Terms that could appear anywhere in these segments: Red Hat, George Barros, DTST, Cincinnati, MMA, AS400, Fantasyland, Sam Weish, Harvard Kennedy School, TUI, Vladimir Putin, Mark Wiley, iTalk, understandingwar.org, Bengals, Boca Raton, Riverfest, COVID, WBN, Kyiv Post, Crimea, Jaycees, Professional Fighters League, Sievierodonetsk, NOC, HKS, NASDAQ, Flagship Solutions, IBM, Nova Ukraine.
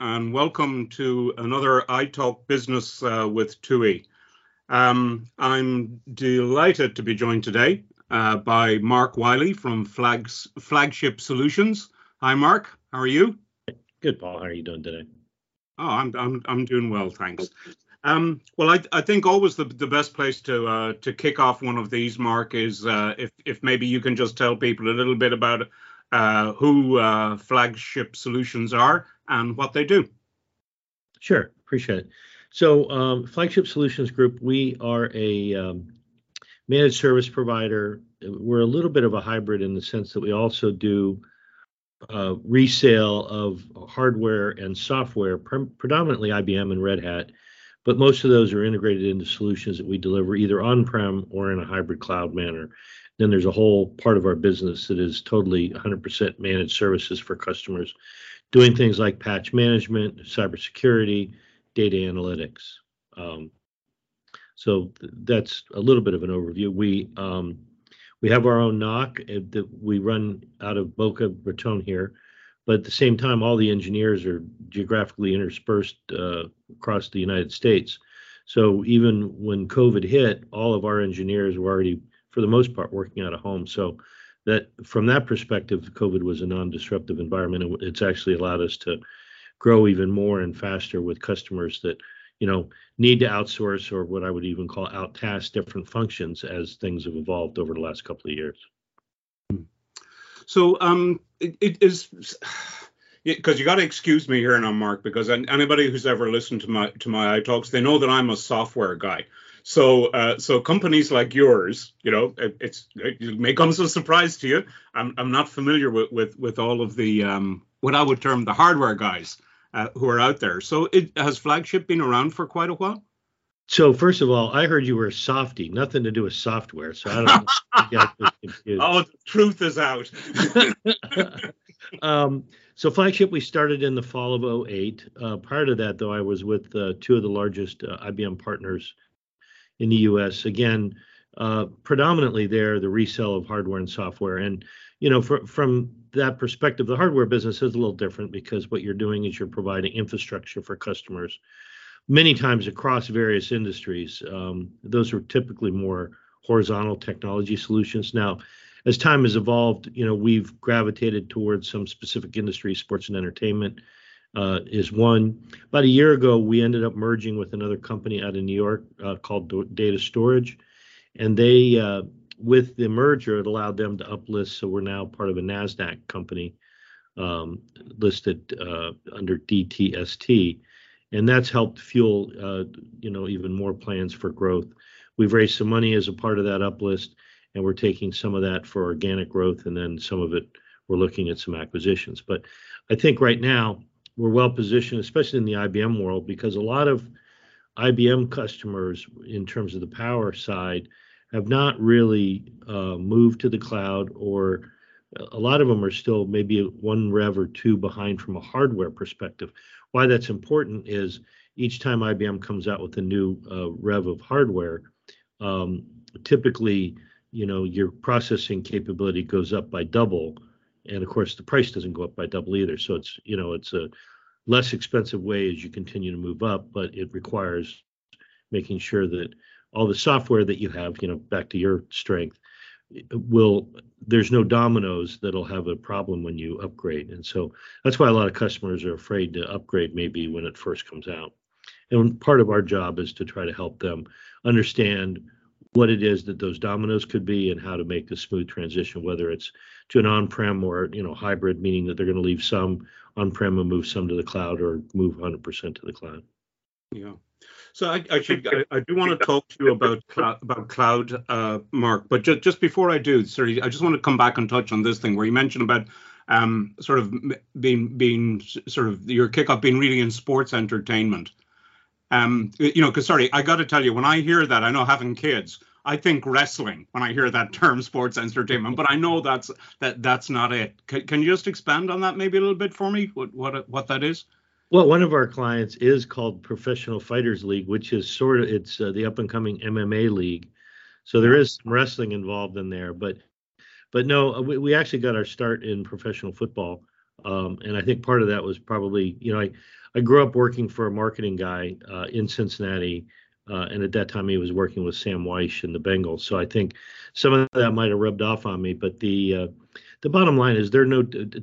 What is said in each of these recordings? everyone, and welcome to another iTalk Business with TUI. I'm delighted to be joined today by Mark Wiley from Flagship Solutions. Hi, Mark. How are you? Good, Paul. How are you doing today? Oh, I'm doing well, thanks. Well, I think always the best place to kick off one of these, Mark, is if maybe you can just tell people a little bit about who Flagship Solutions are and what they do. Sure, appreciate it. So Flagship Solutions Group, we are a managed service provider. We're a little bit of a hybrid in the sense that we also do resale of hardware and software, predominantly IBM and Red Hat, but most of those are integrated into solutions that we deliver either on-prem or in a hybrid cloud manner. Then there's a whole part of our business that is totally 100% managed services for customers, doing things like patch management, cybersecurity, data analytics. So that's a little bit of an overview. We have our own NOC that we run out of Boca Raton here, but at the same time, all the engineers are geographically interspersed across the United States. So even when COVID hit, all of our engineers were already, for the most part, working out of home. So that, from that perspective, COVID was a non-disruptive environment. It's actually allowed us to grow even more and faster with customers that, you know, need to outsource, or what I would even call outtask, different functions as things have evolved over the last couple of years. So it is, because you got to excuse me here now, Mark, because anybody who's ever listened to my iTalks, they know that I'm a software guy. So so companies like yours, you know, it may come as a surprise to you. I'm not familiar with all of the what I would term the hardware guys who are out there. So has Flagship been around for quite a while? So first of all, I heard you were a softie. Nothing to do with software. So I don't know. Oh, the truth is out. So Flagship, we started in the fall of 2008. Prior to that, though, I was with two of the largest IBM partners in the U.S. Again, predominantly there, the resale of hardware and software. And, you know, from that perspective, the hardware business is a little different because what you're doing is you're providing infrastructure for customers many times across various industries. Those are typically more horizontal technology solutions. Now, as time has evolved, you know, we've gravitated towards some specific industries. Sports and entertainment is one. About a year ago, we ended up merging with another company out of New York called Data Storage, and they with the merger, it allowed them to uplist, so we're now part of a NASDAQ company listed under DTST, and that's helped fuel, you know, even more plans for growth. We've raised some money as a part of that uplist, and we're taking some of that for organic growth, and then some of it we're looking at some acquisitions. But I think right now we're well positioned, especially in the IBM world, because a lot of IBM customers, in terms of the power side, have not really moved to the cloud, or a lot of them are still maybe one rev or two behind from a hardware perspective. Why that's important is each time IBM comes out with a new rev of hardware, typically, you know, your processing capability goes up by double. And of course, the price doesn't go up by double either. So it's, you know, it's a less expensive way as you continue to move up, but it requires making sure that all the software that you have, you know, back to your strength, there's no dominoes that'll have a problem when you upgrade. And so that's why a lot of customers are afraid to upgrade maybe when it first comes out. And part of our job is to try to help them understand what it is that those dominoes could be and how to make a smooth transition, whether it's to an on-prem or, you know, hybrid, meaning that they're going to leave some on-prem and move some to the cloud, or move 100% to the cloud. Yeah. So I do want to talk to you about cloud, Mark, but just before I do, sorry, I just want to come back and touch on this thing where you mentioned about sort of being sort of your kickoff being really in sports entertainment. You know, because, sorry, I got to tell you, when I hear that, I know, having kids, I think wrestling when I hear that term, sports entertainment, but I know that's not it. Can you just expand on that maybe a little bit for me, what that is? Well, one of our clients is called Professional Fighters League, which is sort of, it's the up-and-coming MMA league. So there is some wrestling involved in there, but no, we actually got our start in professional football And I think part of that was probably, you know, I grew up working for a marketing guy in Cincinnati. And at that time he was working with Sam Weish and the Bengals. So I think some of that might have rubbed off on me. But the bottom line is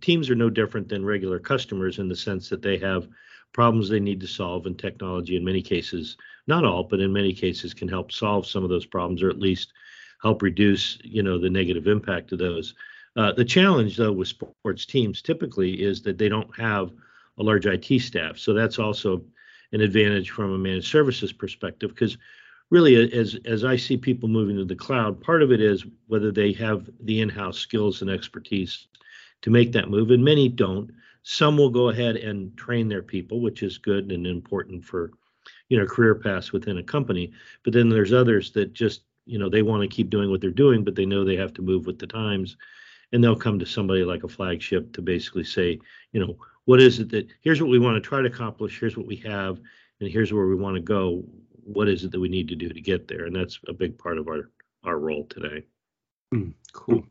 teams are no different than regular customers in the sense that they have problems they need to solve, and technology in many cases, not all, but in many cases can help solve some of those problems, or at least help reduce, you know, the negative impact of those. The challenge, though, with sports teams typically is that they don't have a large IT staff. So that's also an advantage from a managed services perspective, because really, as I see people moving to the cloud, part of it is whether they have the in-house skills and expertise to make that move, and many don't. Some will go ahead and train their people, which is good and important for, you know, career paths within a company. But then there's others that just, you know, they want to keep doing what they're doing, but they know they have to move with the times. And they'll come to somebody like a Flagship to basically say, you know, what is it that, here's what we want to try to accomplish, here's what we have, and here's where we want to go. What is it that we need to do to get there? And that's a big part of our role today. Cool.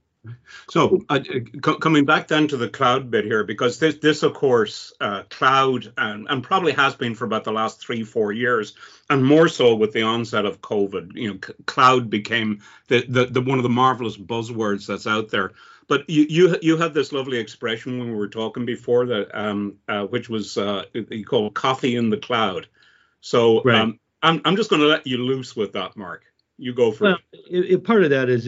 So coming back then to the cloud bit here, because this of course, cloud and probably has been for about the last 3-4 years, and more so with the onset of COVID, you know, cloud became the one of the marvelous buzzwords that's out there. But you had this lovely expression when we were talking before that, which was you call coffee in the cloud. So right. I'm just going to let you loose with that, Mark. You go for it. Part of that is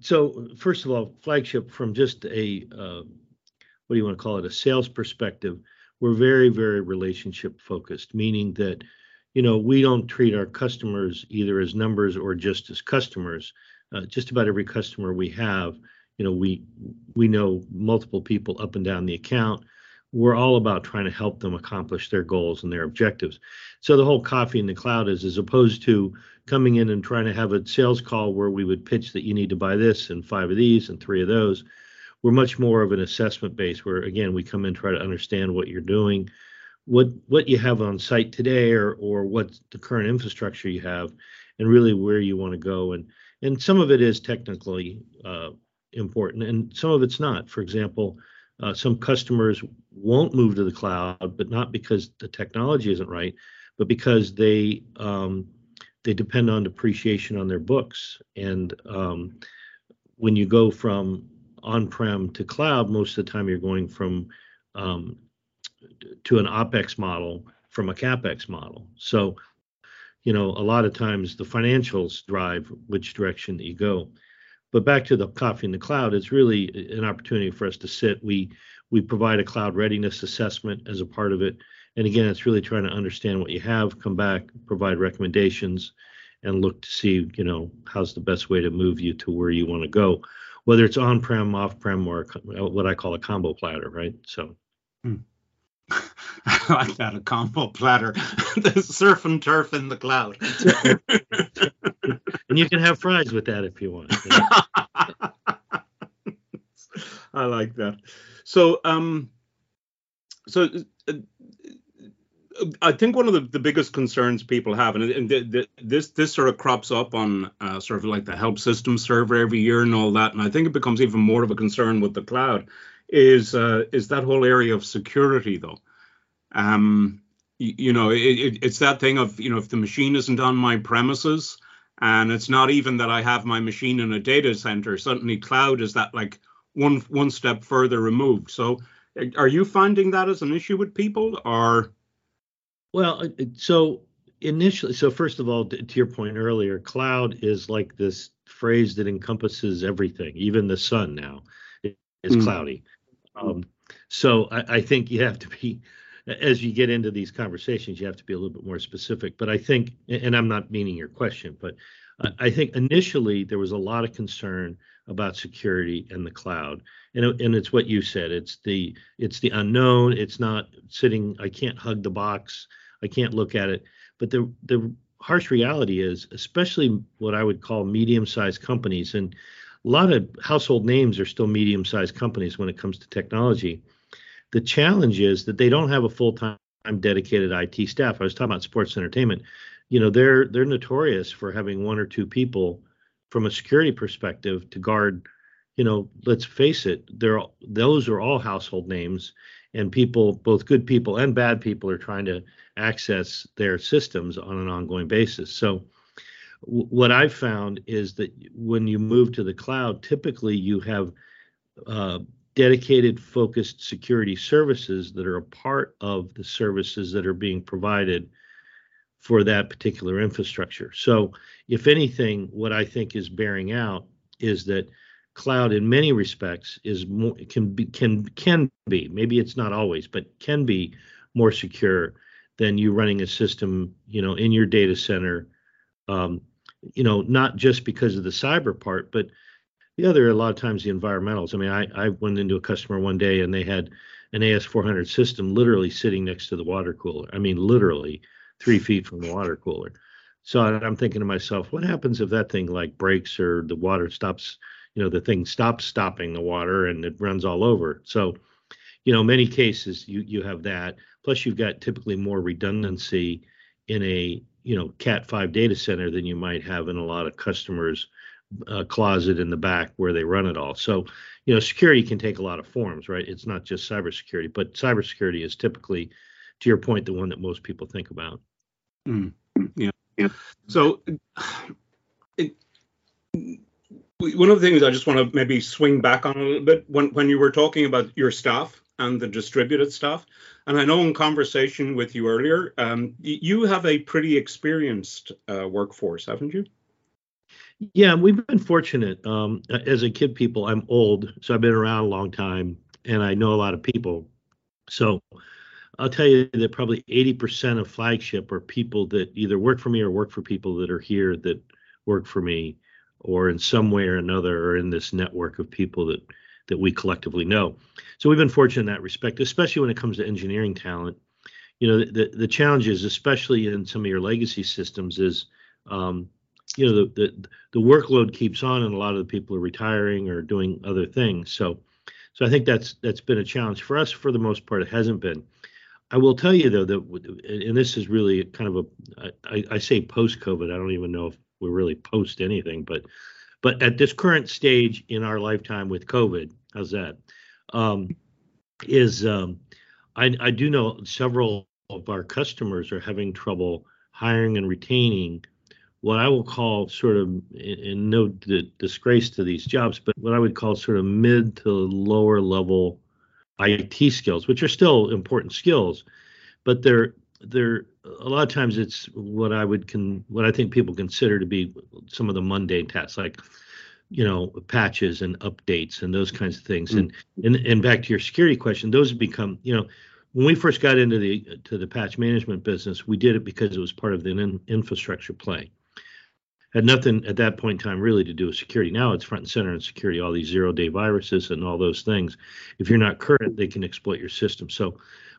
so first of all, Flagship, from just a what do you want to call it, a sales perspective, we're very, very relationship focused, meaning that, you know, we don't treat our customers either as numbers or just as customers. Just about every customer we have, you know, we know multiple people up and down the account. We're all about trying to help them accomplish their goals and their objectives. So the whole coffee in the cloud is, as opposed to coming in and trying to have a sales call where we would pitch that you need to buy this and 5 of these and 3 of those, we're much more of an assessment base where, again, we come in, try to understand what you're doing, what you have on site today, or what's the current infrastructure you have, and really where you want to go. And some of it is technically important, and some of it's not. For example, some customers won't move to the cloud, but not because the technology isn't right, but because they depend on depreciation on their books. And when you go from on-prem to cloud, most of the time you're going from to an OpEx model from a CapEx model. So, you know, a lot of times the financials drive which direction that you go. But back to the coffee in the cloud, it's really an opportunity for us to sit. We provide a cloud readiness assessment as a part of it. And again, it's really trying to understand what you have, come back, provide recommendations, and look to see, you know, how's the best way to move you to where you want to go, whether it's on-prem, off-prem, or what I call a combo platter, right? So. I like that, a combo platter. The surf and turf in the cloud. And you can have fries with that if you want. I like that. So, I think one of the biggest concerns people have, and this sort of crops up on sort of like the help system server every year and all that, and I think it becomes even more of a concern with the cloud, is that whole area of security, though. You know, it's that thing of, you know, if the machine isn't on my premises, and it's not even that I have my machine in a data center, suddenly cloud is that like one step further removed. So are you finding that as an issue with people, or? Well, so first of all, to your point earlier, cloud is like this phrase that encompasses everything. Even the sun now is cloudy. So I think you have to be, as you get into these conversations, you have to be a little bit more specific. But I think, and I'm not meaning your question, but I think initially there was a lot of concern about security and the cloud. And it's what you said. It's the unknown. It's not sitting, I can't hug the box. I can't look at it. But the harsh reality is, especially what I would call medium-sized companies, and a lot of household names are still medium-sized companies when it comes to technology. The challenge is that they don't have a full-time dedicated IT staff. I was talking about sports and entertainment. You know, they're notorious for having 1 or 2 people from a security perspective to guard, you know, let's face it, those are all household names, and people, both good people and bad people, are trying to access their systems on an ongoing basis. So what I've found is that when you move to the cloud, typically you have dedicated, focused security services that are a part of the services that are being provided for that particular infrastructure. So if anything, what I think is bearing out is that cloud in many respects is more, can be, maybe it's not always, but can be more secure than you running a system, you know, in your data center, you know, not just because of the cyber part, but the other, a lot of times, the environmentals. I mean, I went into a customer one day and they had an AS400 system literally sitting next to the water cooler. I mean, literally 3 feet from the water cooler. So I'm thinking to myself, what happens if that thing like breaks, or the water stops, you know, the thing stops stopping the water and it runs all over. So, you know, many cases you have that. Plus, you've got typically more redundancy in a, you know, Cat 5 data center than you might have in a lot of customers' closet in the back where they run it all. So, you know, security can take a lot of forms, right? It's not just cybersecurity, but cybersecurity is typically, to your point, the one that most people think about. Yeah. So one of the things I just want to maybe swing back on a little bit, when you were talking about your staff and the distributed staff, and I know in conversation with you earlier, you have a pretty experienced workforce, haven't you? Yeah, we've been fortunate. As a kid, people, I'm old, so I've been around a long time, and I know a lot of people. So I'll tell you that probably 80% of Flagship are people that either work for me or work for people that are here that work for me, or in some way or another are in this network of people that we collectively know. So we've been fortunate in that respect, especially when it comes to engineering talent. You know, the challenges, especially in some of your legacy systems, is you know, the workload keeps on, and a lot of the people are retiring or doing other things. So I think that's been a challenge for us. For the most part, it hasn't been. I will tell you though that, and this is really kind of a, I say post-COVID. I don't even know if we're really post anything, but at this current stage in our lifetime with COVID, how's that? I do know several of our customers are having trouble hiring and retaining what I will call sort of, and no disgrace to these jobs, but what I would call sort of mid to lower level IT skills, which are still important skills, but they're a lot of times it's what I think people consider to be some of the mundane tasks, like, you know, patches and updates and those kinds of things. And back to your security question, those have become, you know, when we first got into the patch management business, we did it because it was part of the infrastructure play. Had nothing at that point in time really to do with security. Now it's front and center in security, all these zero-day viruses and all those things. If you're not current, they can exploit your system. So,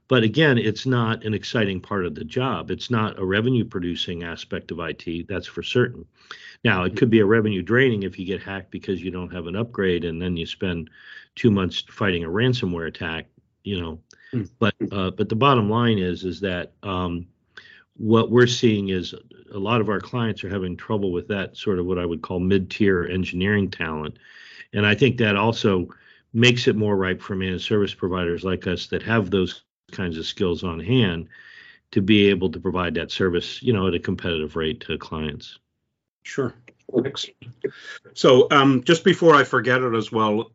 but again, it's not an exciting part of the job. It's not a revenue-producing aspect of IT, that's for certain. Now, it could be a revenue-draining if you get hacked because you don't have an upgrade and then you spend 2 months fighting a ransomware attack, you know. But the bottom line is that what we're seeing is a lot of our clients are having trouble with that sort of what I would call mid-tier engineering talent. And I think that also makes it more ripe for managed service providers like us that have those kinds of skills on hand to be able to provide that service, you know, at a competitive rate to clients. Sure. So just before I forget it as well,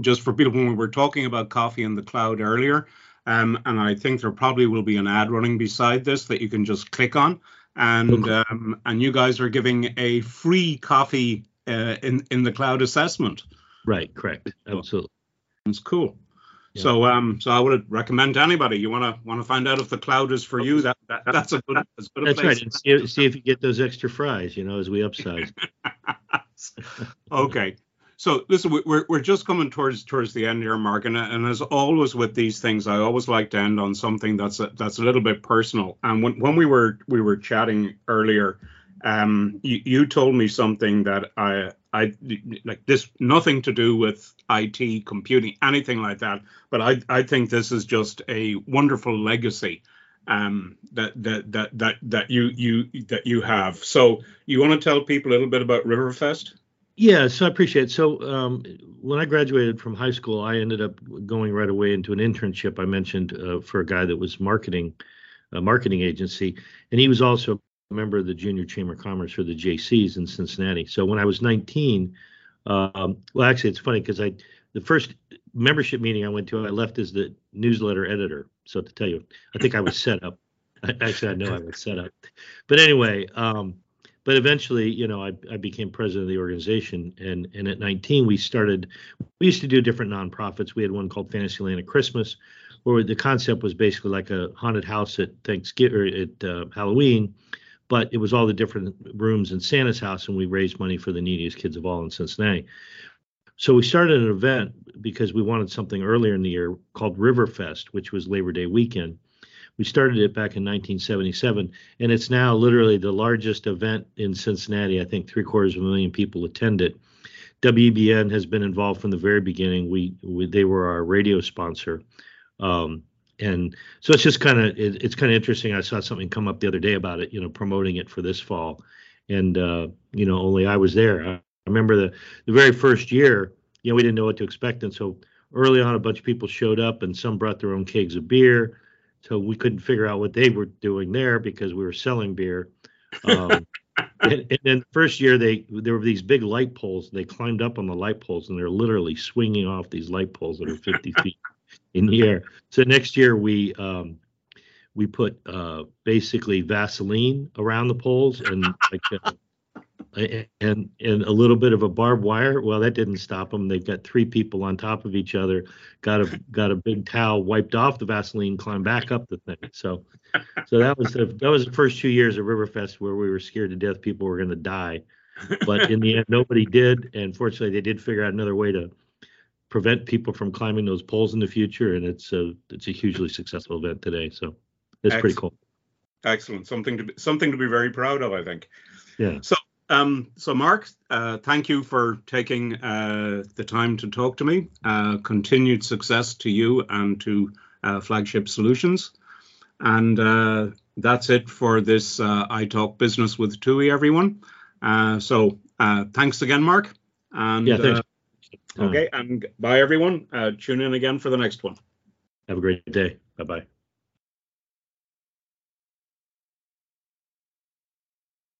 just for people, when we were talking about coffee in the cloud earlier, and I think there probably will be an ad running beside this that you can just click on, and you guys are giving a free coffee in the cloud assessment. Right. Correct. Absolutely. It's cool. Yeah. So so I would recommend to anybody, you want to find out if the cloud is for you. That's a good that's place. Right. And see if you get those extra fries, you know, as we upsize. Okay. So listen, we're just coming towards the end here, Mark, and as always with these things, I always like to end on something that's a little bit personal. And when we were chatting earlier, you told me something that I like this, nothing to do with IT, computing, anything like that. But I think this is just a wonderful legacy that you have. So you want to tell people a little bit about Riverfest? Yeah, so I appreciate it. So when I graduated from high school, I ended up going right away into an internship I mentioned for a guy that was marketing agency. And he was also a member of the Junior Chamber of Commerce, or the Jaycees, in Cincinnati. So when I was 19, well, actually, it's funny because the first membership meeting I went to, I left as the newsletter editor. So to tell you, I think I was set up. Actually, I know I was set up. But anyway, but eventually, you know, I became president of the organization. And at 19, we used to do different nonprofits. We had one called Fantasyland at Christmas, where the concept was basically like a haunted house at Thanksgiving or at Halloween. But it was all the different rooms in Santa's house. And we raised money for the neediest kids of all in Cincinnati. So we started an event because we wanted something earlier in the year called Riverfest, which was Labor Day weekend. We started it back in 1977, and it's now literally the largest event in Cincinnati. I think 750,000 people attend it. WBN has been involved from the very beginning. They were our radio sponsor, and so it's just kind of it's kind of interesting. I saw something come up the other day about it, you know, promoting it for this fall, and you know, only I was there. I remember the very first year, you know, we didn't know what to expect, and so early on, a bunch of people showed up, and some brought their own kegs of beer. So we couldn't figure out what they were doing there because we were selling beer. And then the first year, there were these big light poles. They climbed up on the light poles, and they're literally swinging off these light poles that are 50 feet in the air. So next year, we put basically Vaseline around the poles and and a little bit of a barbed wire. Well, that didn't stop them. They've got three people on top of each other, got a big towel, wiped off the Vaseline, climbed back up the thing. So that was the first 2 years of Riverfest where we were scared to death people were going to die, but in the end nobody did, and fortunately they did figure out another way to prevent people from climbing those poles in the future, and it's a hugely successful event today. So it's pretty cool. Excellent, something to be very proud of, I think. Yeah. So Mark, thank you for taking the time to talk to me. Continued success to you and to Flagship Solutions. And that's it for this iTalk Business with TUI, everyone. So thanks again, Mark. And, yeah, thanks. Okay, and bye, everyone. Tune in again for the next one. Have a great day. Bye-bye.